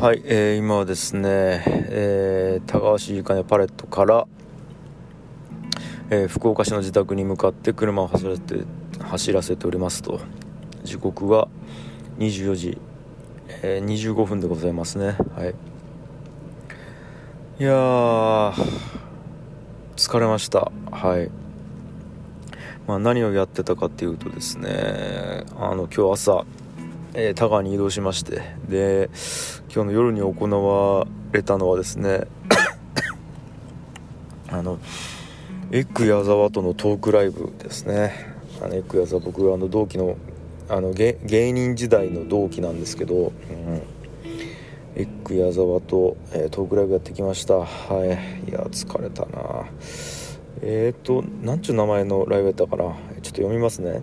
はい、今はですね、高橋いいかねパレットから、福岡市の自宅に向かって車を走らせておりますと。時刻は24時、25分でございますね。はい。いやー、疲れました。はい。まあ、何をやってたかっていうとですね、今日朝、田川に移動しまして、で今日の夜に行われたのはですねエッグ矢沢とのトークライブですね。エッグ矢沢、僕は同期の芸人時代の同期なんですけど、エッグ矢沢と、トークライブやってきました。はい、いや疲れたな。なんちゅう名前のライブやったかな、ちょっと読みますね。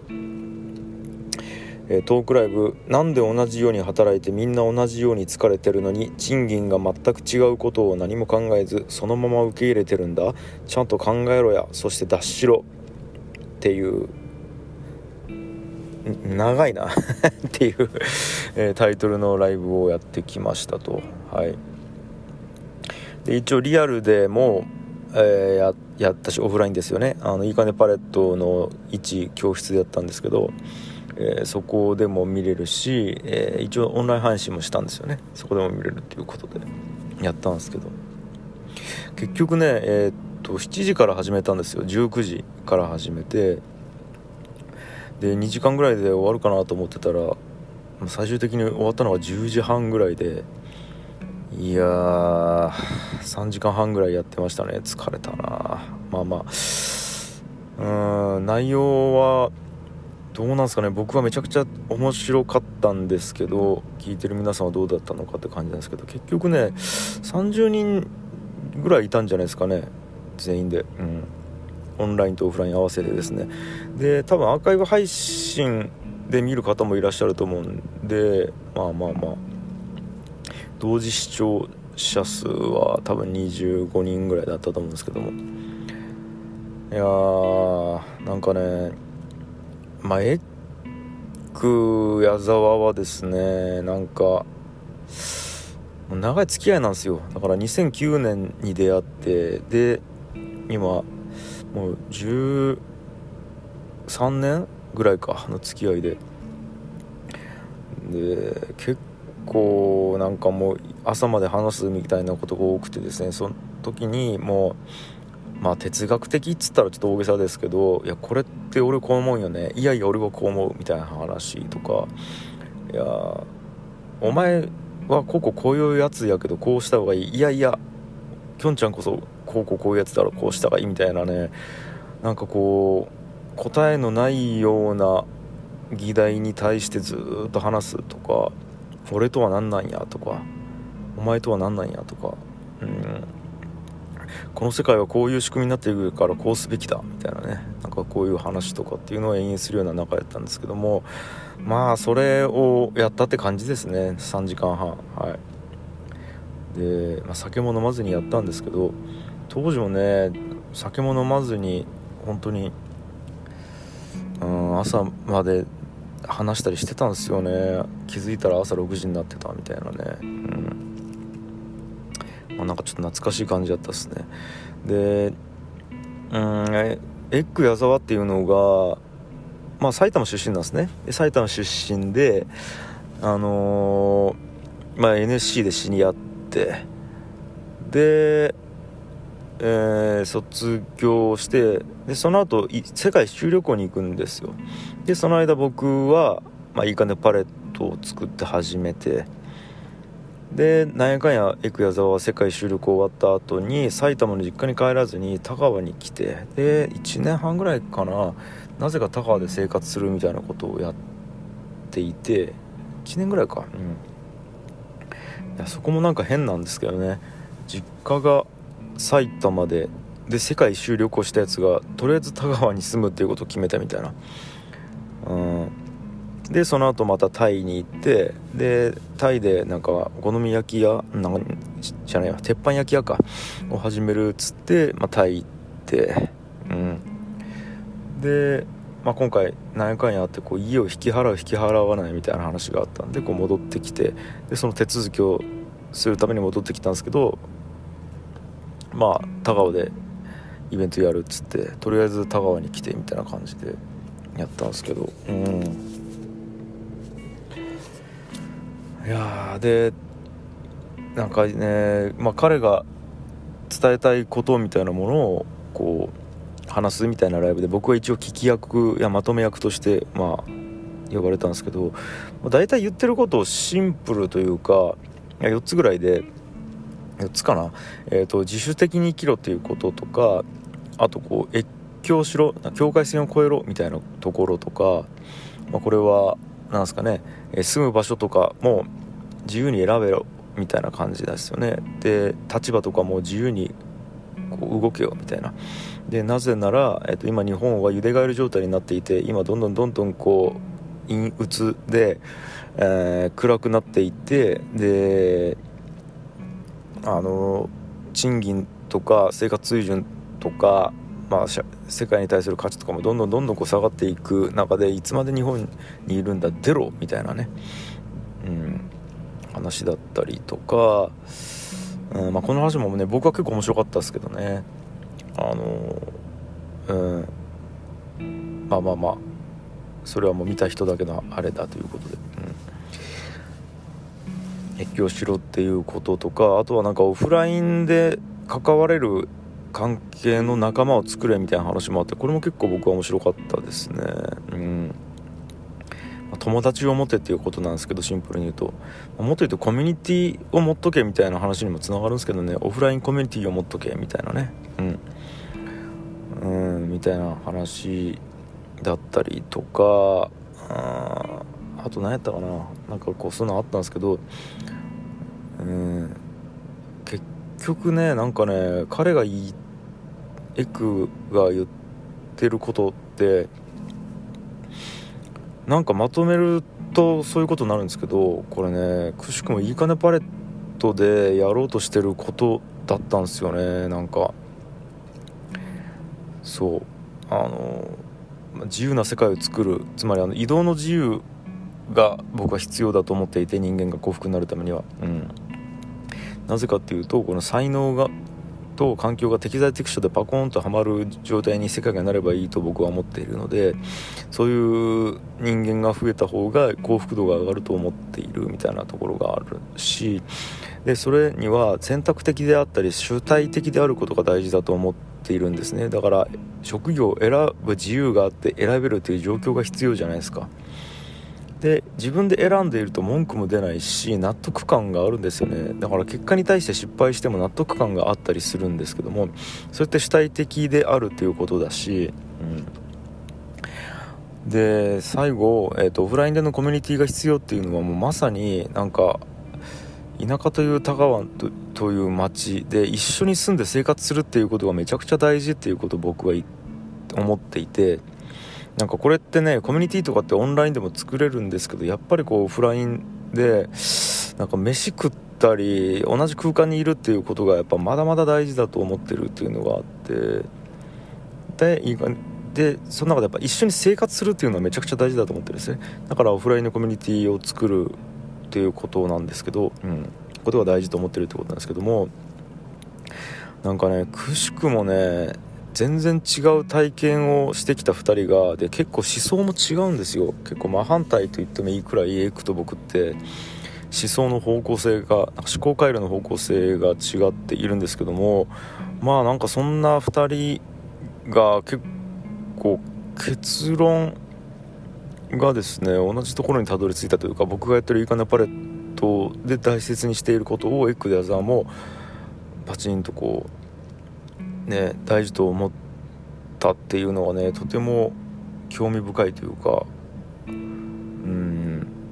トークライブ、なんで同じように働いてみんな同じように疲れてるのに賃金が全く違うことを何も考えずそのまま受け入れてるんだ、ちゃんと考えろや、そして脱しろっていう、長いなっていうタイトルのライブをやってきましたと。はい。で一応リアルでもやったし、オフラインですよね。いいかねパレットの1教室でやったんですけど、そこでも見れるし、一応オンライン配信もしたんですよね。そこでも見れるっていうことでやったんですけど、結局ね、7時から始めたんですよ。19時から始めて、で2時間ぐらいで終わるかなと思ってたら、最終的に終わったのが10時半ぐらいで、いやー3時間半ぐらいやってましたね。疲れたな。内容はどうなんですかね。僕はめちゃくちゃ面白かったんですけど、聞いてる皆さんはどうだったのかって感じなんですけど、結局ね30人ぐらいいたんじゃないですかね、全員で、オンラインとオフライン合わせてですね。で多分アーカイブ配信で見る方もいらっしゃると思うんで、同時視聴者数は多分25人ぐらいだったと思うんですけども、いやーなんかね、エッグ矢沢はですね、なんか長い付き合いなんですよ。だから2009年に出会って、で今もう13年ぐらいかの付き合いで、で結構なんかもう朝まで話すみたいなことが多くてですね、その時にもう哲学的っつったらちょっと大げさですけど、いやこれって俺こう思うよね、いやいや俺はこう思うみたいな話とか、いやお前はこういうやつやけどこうした方がいい、いやいやきょんちゃんこそこういうやつだろ、こうした方がいいみたいなね、なんかこう答えのないような議題に対してずっと話すとか、俺とはなんなんやとか、お前とはなんなんやとか、この世界はこういう仕組みになっているからこうすべきだみたいなね、なんかこういう話とかっていうのを延々するような中やったんですけども、それをやったって感じですね。3時間半。はい。で、酒も飲まずにやったんですけど、当時もね酒も飲まずに本当に朝まで話したりしてたんですよね。気づいたら朝6時になってたみたいなね、なんかちょっと懐かしい感じだったですね。でエッグ矢沢っていうのが、埼玉出身なんですね。埼玉出身でNSC で知り合って、で、卒業して、でその後世界一周旅行に行くんですよ。でその間僕は、いいかねパレットを作って始めて、でなんやかんやエッグ矢沢は世界収録終わった後に埼玉の実家に帰らずに田川に来て、で1年半ぐらいかな、なぜか田川で生活するみたいなことをやっていて、1年ぐらいか、いやそこもなんか変なんですけどね、実家が埼玉で、で世界一周旅行したやつがとりあえず田川に住むっていうことを決めたみたいな、でその後またタイに行って、でタイでなんかお好み焼き屋なんかじゃないわ鉄板焼き屋かを始めるっつって、タイ行って、で、今回何回やってこう家を引き払う引き払わないみたいな話があったんで、こう戻ってきて、でその手続きをするために戻ってきたんですけど、まあ田川でイベントやるっつって、とりあえず田川に来てみたいな感じでやったんですけど、いやでなんかね、まあ彼が伝えたいことみたいなものをこう話すみたいなライブで、僕は一応聞き役やまとめ役としてまあ呼ばれたんですけど、だいたい言ってることをシンプルというか4つぐらいで、4つかな、自主的に生きろっていうこととか、あとこう越境しろ、境界線を越えろみたいなところとか、まあ、これはなんですかね、住む場所とかも自由に選べろみたいな感じですよね。で立場とかも自由にこう動けよみたいな。でなぜなら、今日本はゆでがえる状態になっていて、今どんどんこう陰鬱で、暗くなっていて、で賃金とか生活水準とか、まあ、世界に対する価値とかもどんどんこう下がっていく中で、いつまで日本にいるんだ出ろみたいなね、話だったりとか、まあ、この話もね僕は結構面白かったですけどね、まあそれはもう見た人だけのあれだということで、越境しろっていうこととか、あとはなんかオフラインで関われる関係の仲間を作れみたいな話もあって、これも結構僕は面白かったですね。友達を持てっていうことなんですけど、シンプルに言うと、もっと言うとコミュニティを持っとけみたいな話にもつながるんですけどね、オフラインコミュニティを持っとけみたいなね、みたいな話だったりとか、あと何やったかな、なんかこうそういうのあったんですけど、結局ね、なんかね、彼がエクが言ってることってなんかまとめるとそういうことになるんですけど、これねくしくもいいかねパレットでやろうとしてることだったんですよね。なんかそう、自由な世界を作る、つまり移動の自由が僕は必要だと思っていて、人間が幸福になるためには、なぜかっていうと、この才能がと環境が適材適所でパコーンとはまる状態に世界がなればいいと僕は思っているので、そういう人間が増えた方が幸福度が上がると思っているみたいなところがあるし、でそれには選択的であったり主体的であることが大事だと思っているんですね。だから職業を選ぶ自由があって選べるという状況が必要じゃないですか。で自分で選んでいると文句も出ないし納得感があるんですよね。だから結果に対して失敗しても納得感があったりするんですけども、それって主体的であるということだし、で最後、オフラインでのコミュニティが必要っていうのはもうまさになんか田舎という田川という町で一緒に住んで生活するっていうことがめちゃくちゃ大事っていうことを僕は思っていて、なんかこれってねコミュニティとかってオンラインでも作れるんですけど、やっぱりこうオフラインでなんか飯食ったり同じ空間にいるっていうことがやっぱまだまだ大事だと思ってるっていうのがあって、でその中でやっぱ一緒に生活するっていうのはめちゃくちゃ大事だと思ってるんですね。だからオフラインのコミュニティを作るっていうことなんですけど、ことが大事と思ってるってことなんですけども、なんかねくしくもね全然違う体験をしてきた2人が、で結構思想も違うんですよ。結構真反対と言ってもいいくらいエクと僕って思想の方向性が、思考回路の方向性が違っているんですけども、まあなんかそんな2人が結構結論がですね同じところにたどり着いたというか、僕がやってるいいかねパレットで大切にしていることをエクで矢沢もパチンとこうね、大事と思ったっていうのはねとても興味深いというか、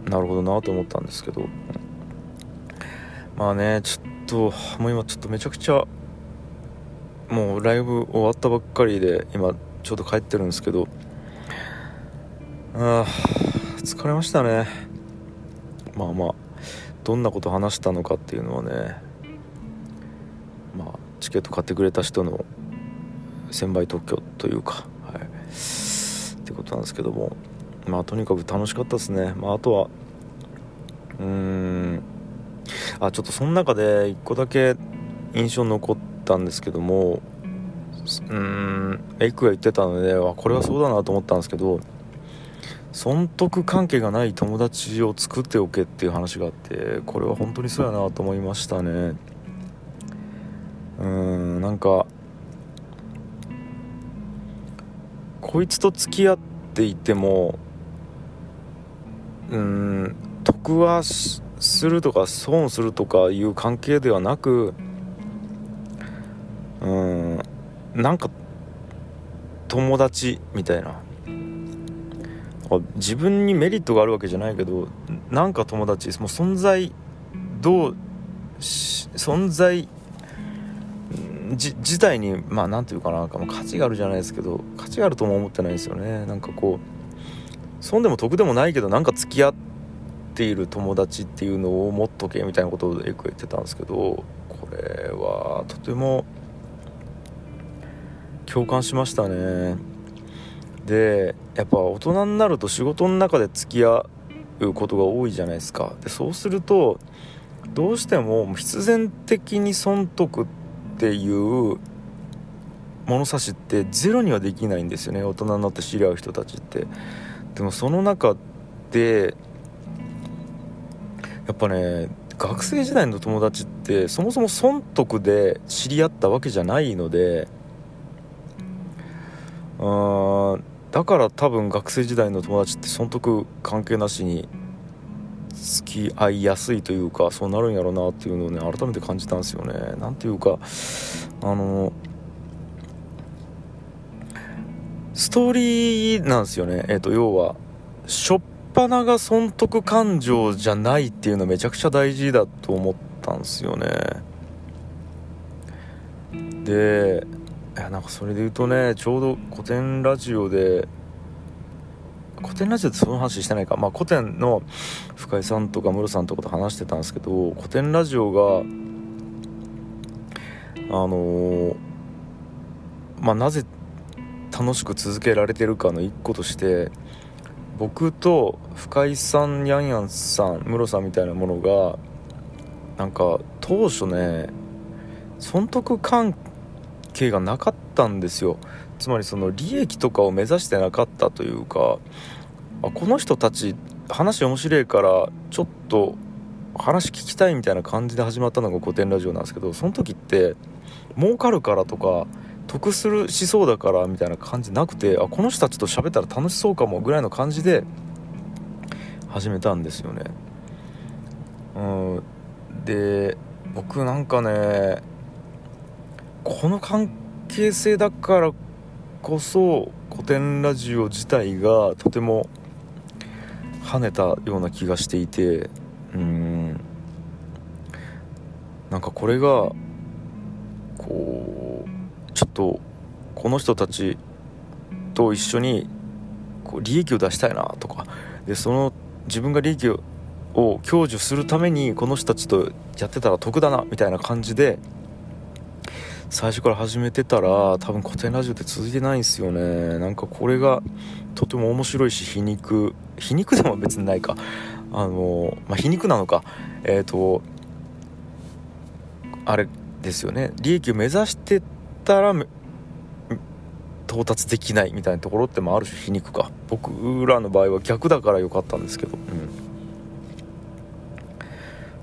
なるほどなと思ったんですけど、まあねちょっともう今ちょっとめちゃくちゃもうライブ終わったばっかりで今ちょっと帰ってるんですけど、疲れましたね。まあどんなこと話したのかっていうのはね、チケット買ってくれた人の1000倍特許というか、ってことなんですけども、まあとにかく楽しかったですね。まああとはちょっとその中で1個だけ印象残ったんですけども、エイクが言ってたのでこれはそうだなと思ったんですけど、損得関係がない友達を作っておけっていう話があって、これは本当にそうやなと思いましたね。なんかこいつと付き合っていても得はするとか損するとかいう関係ではなく、なんか友達みたいな、自分にメリットがあるわけじゃないけど、なんか友達、もう存在自体になんていうかな、価値があるじゃないですけど、価値があるとも思ってないですよね。なんかこう損でも得でもないけどなんか付き合っている友達っていうのを持っとけみたいなことをよく言ってたんですけど、これはとても共感しましたね。でやっぱ大人になると仕事の中で付き合うことが多いじゃないですか。でそうするとどうしても必然的に損得っていう物差しってゼロにはできないんですよね、大人になって知り合う人たちって。でもその中でやっぱね、学生時代の友達ってそもそも損得で知り合ったわけじゃないので、だから多分学生時代の友達って損得関係なしに付き合いやすいというか、そうなるんやろうなっていうのをね改めて感じたんですよね。なんていうかストーリーなんですよね。要は初っ端が損得感情じゃないっていうのめちゃくちゃ大事だと思ったんですよね。でなんかそれで言うとね、ちょうど古典ラジオでその話してないか、古典の深井さんとか室さんとかと話してたんですけど、古典ラジオがなぜ楽しく続けられてるかの一個として、僕と深井さん、ヤンヤンさん、室さんみたいなものがなんか当初ね損得関係がなかったんですよ。つまりその利益とかを目指してなかったというか、この人たち話面白いからちょっと話聞きたいみたいな感じで始まったのが古典ラジオなんですけど、その時って儲かるからとか得するしそうだからみたいな感じなくて、この人たちと喋ったら楽しそうかもぐらいの感じで始めたんですよね。で僕なんかね、この関係性だからこそ古典ラジオ自体がとても跳ねたような気がしていて、なんかこれがこうちょっとこの人たちと一緒にこう利益を出したいなとかで、その自分が利益を享受するためにこの人たちとやってたら得だなみたいな感じで最初から始めてたら、多分古典ラジオって続いてないんですよね。なんかこれがとても面白いし、皮肉でも別にないか、皮肉なのか、あれですよね、利益を目指してたら到達できないみたいなところってもある種皮肉か。僕らの場合は逆だから良かったんですけど、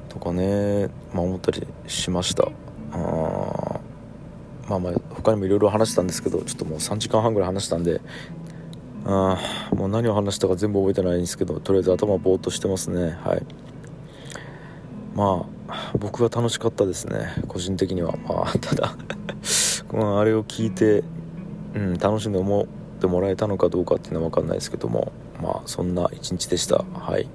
とかね、思ったりしました。他にもいろいろ話したんですけど、ちょっともう3時間半ぐらい話したんで、もう何を話したか全部覚えてないんですけど、とりあえず頭ぼーっとしてますね。はい。僕は楽しかったですね、個人的には。ただあれを聞いて、楽しんで思ってもらえたのかどうかっていうのは分かんないですけども、そんな一日でした。はい。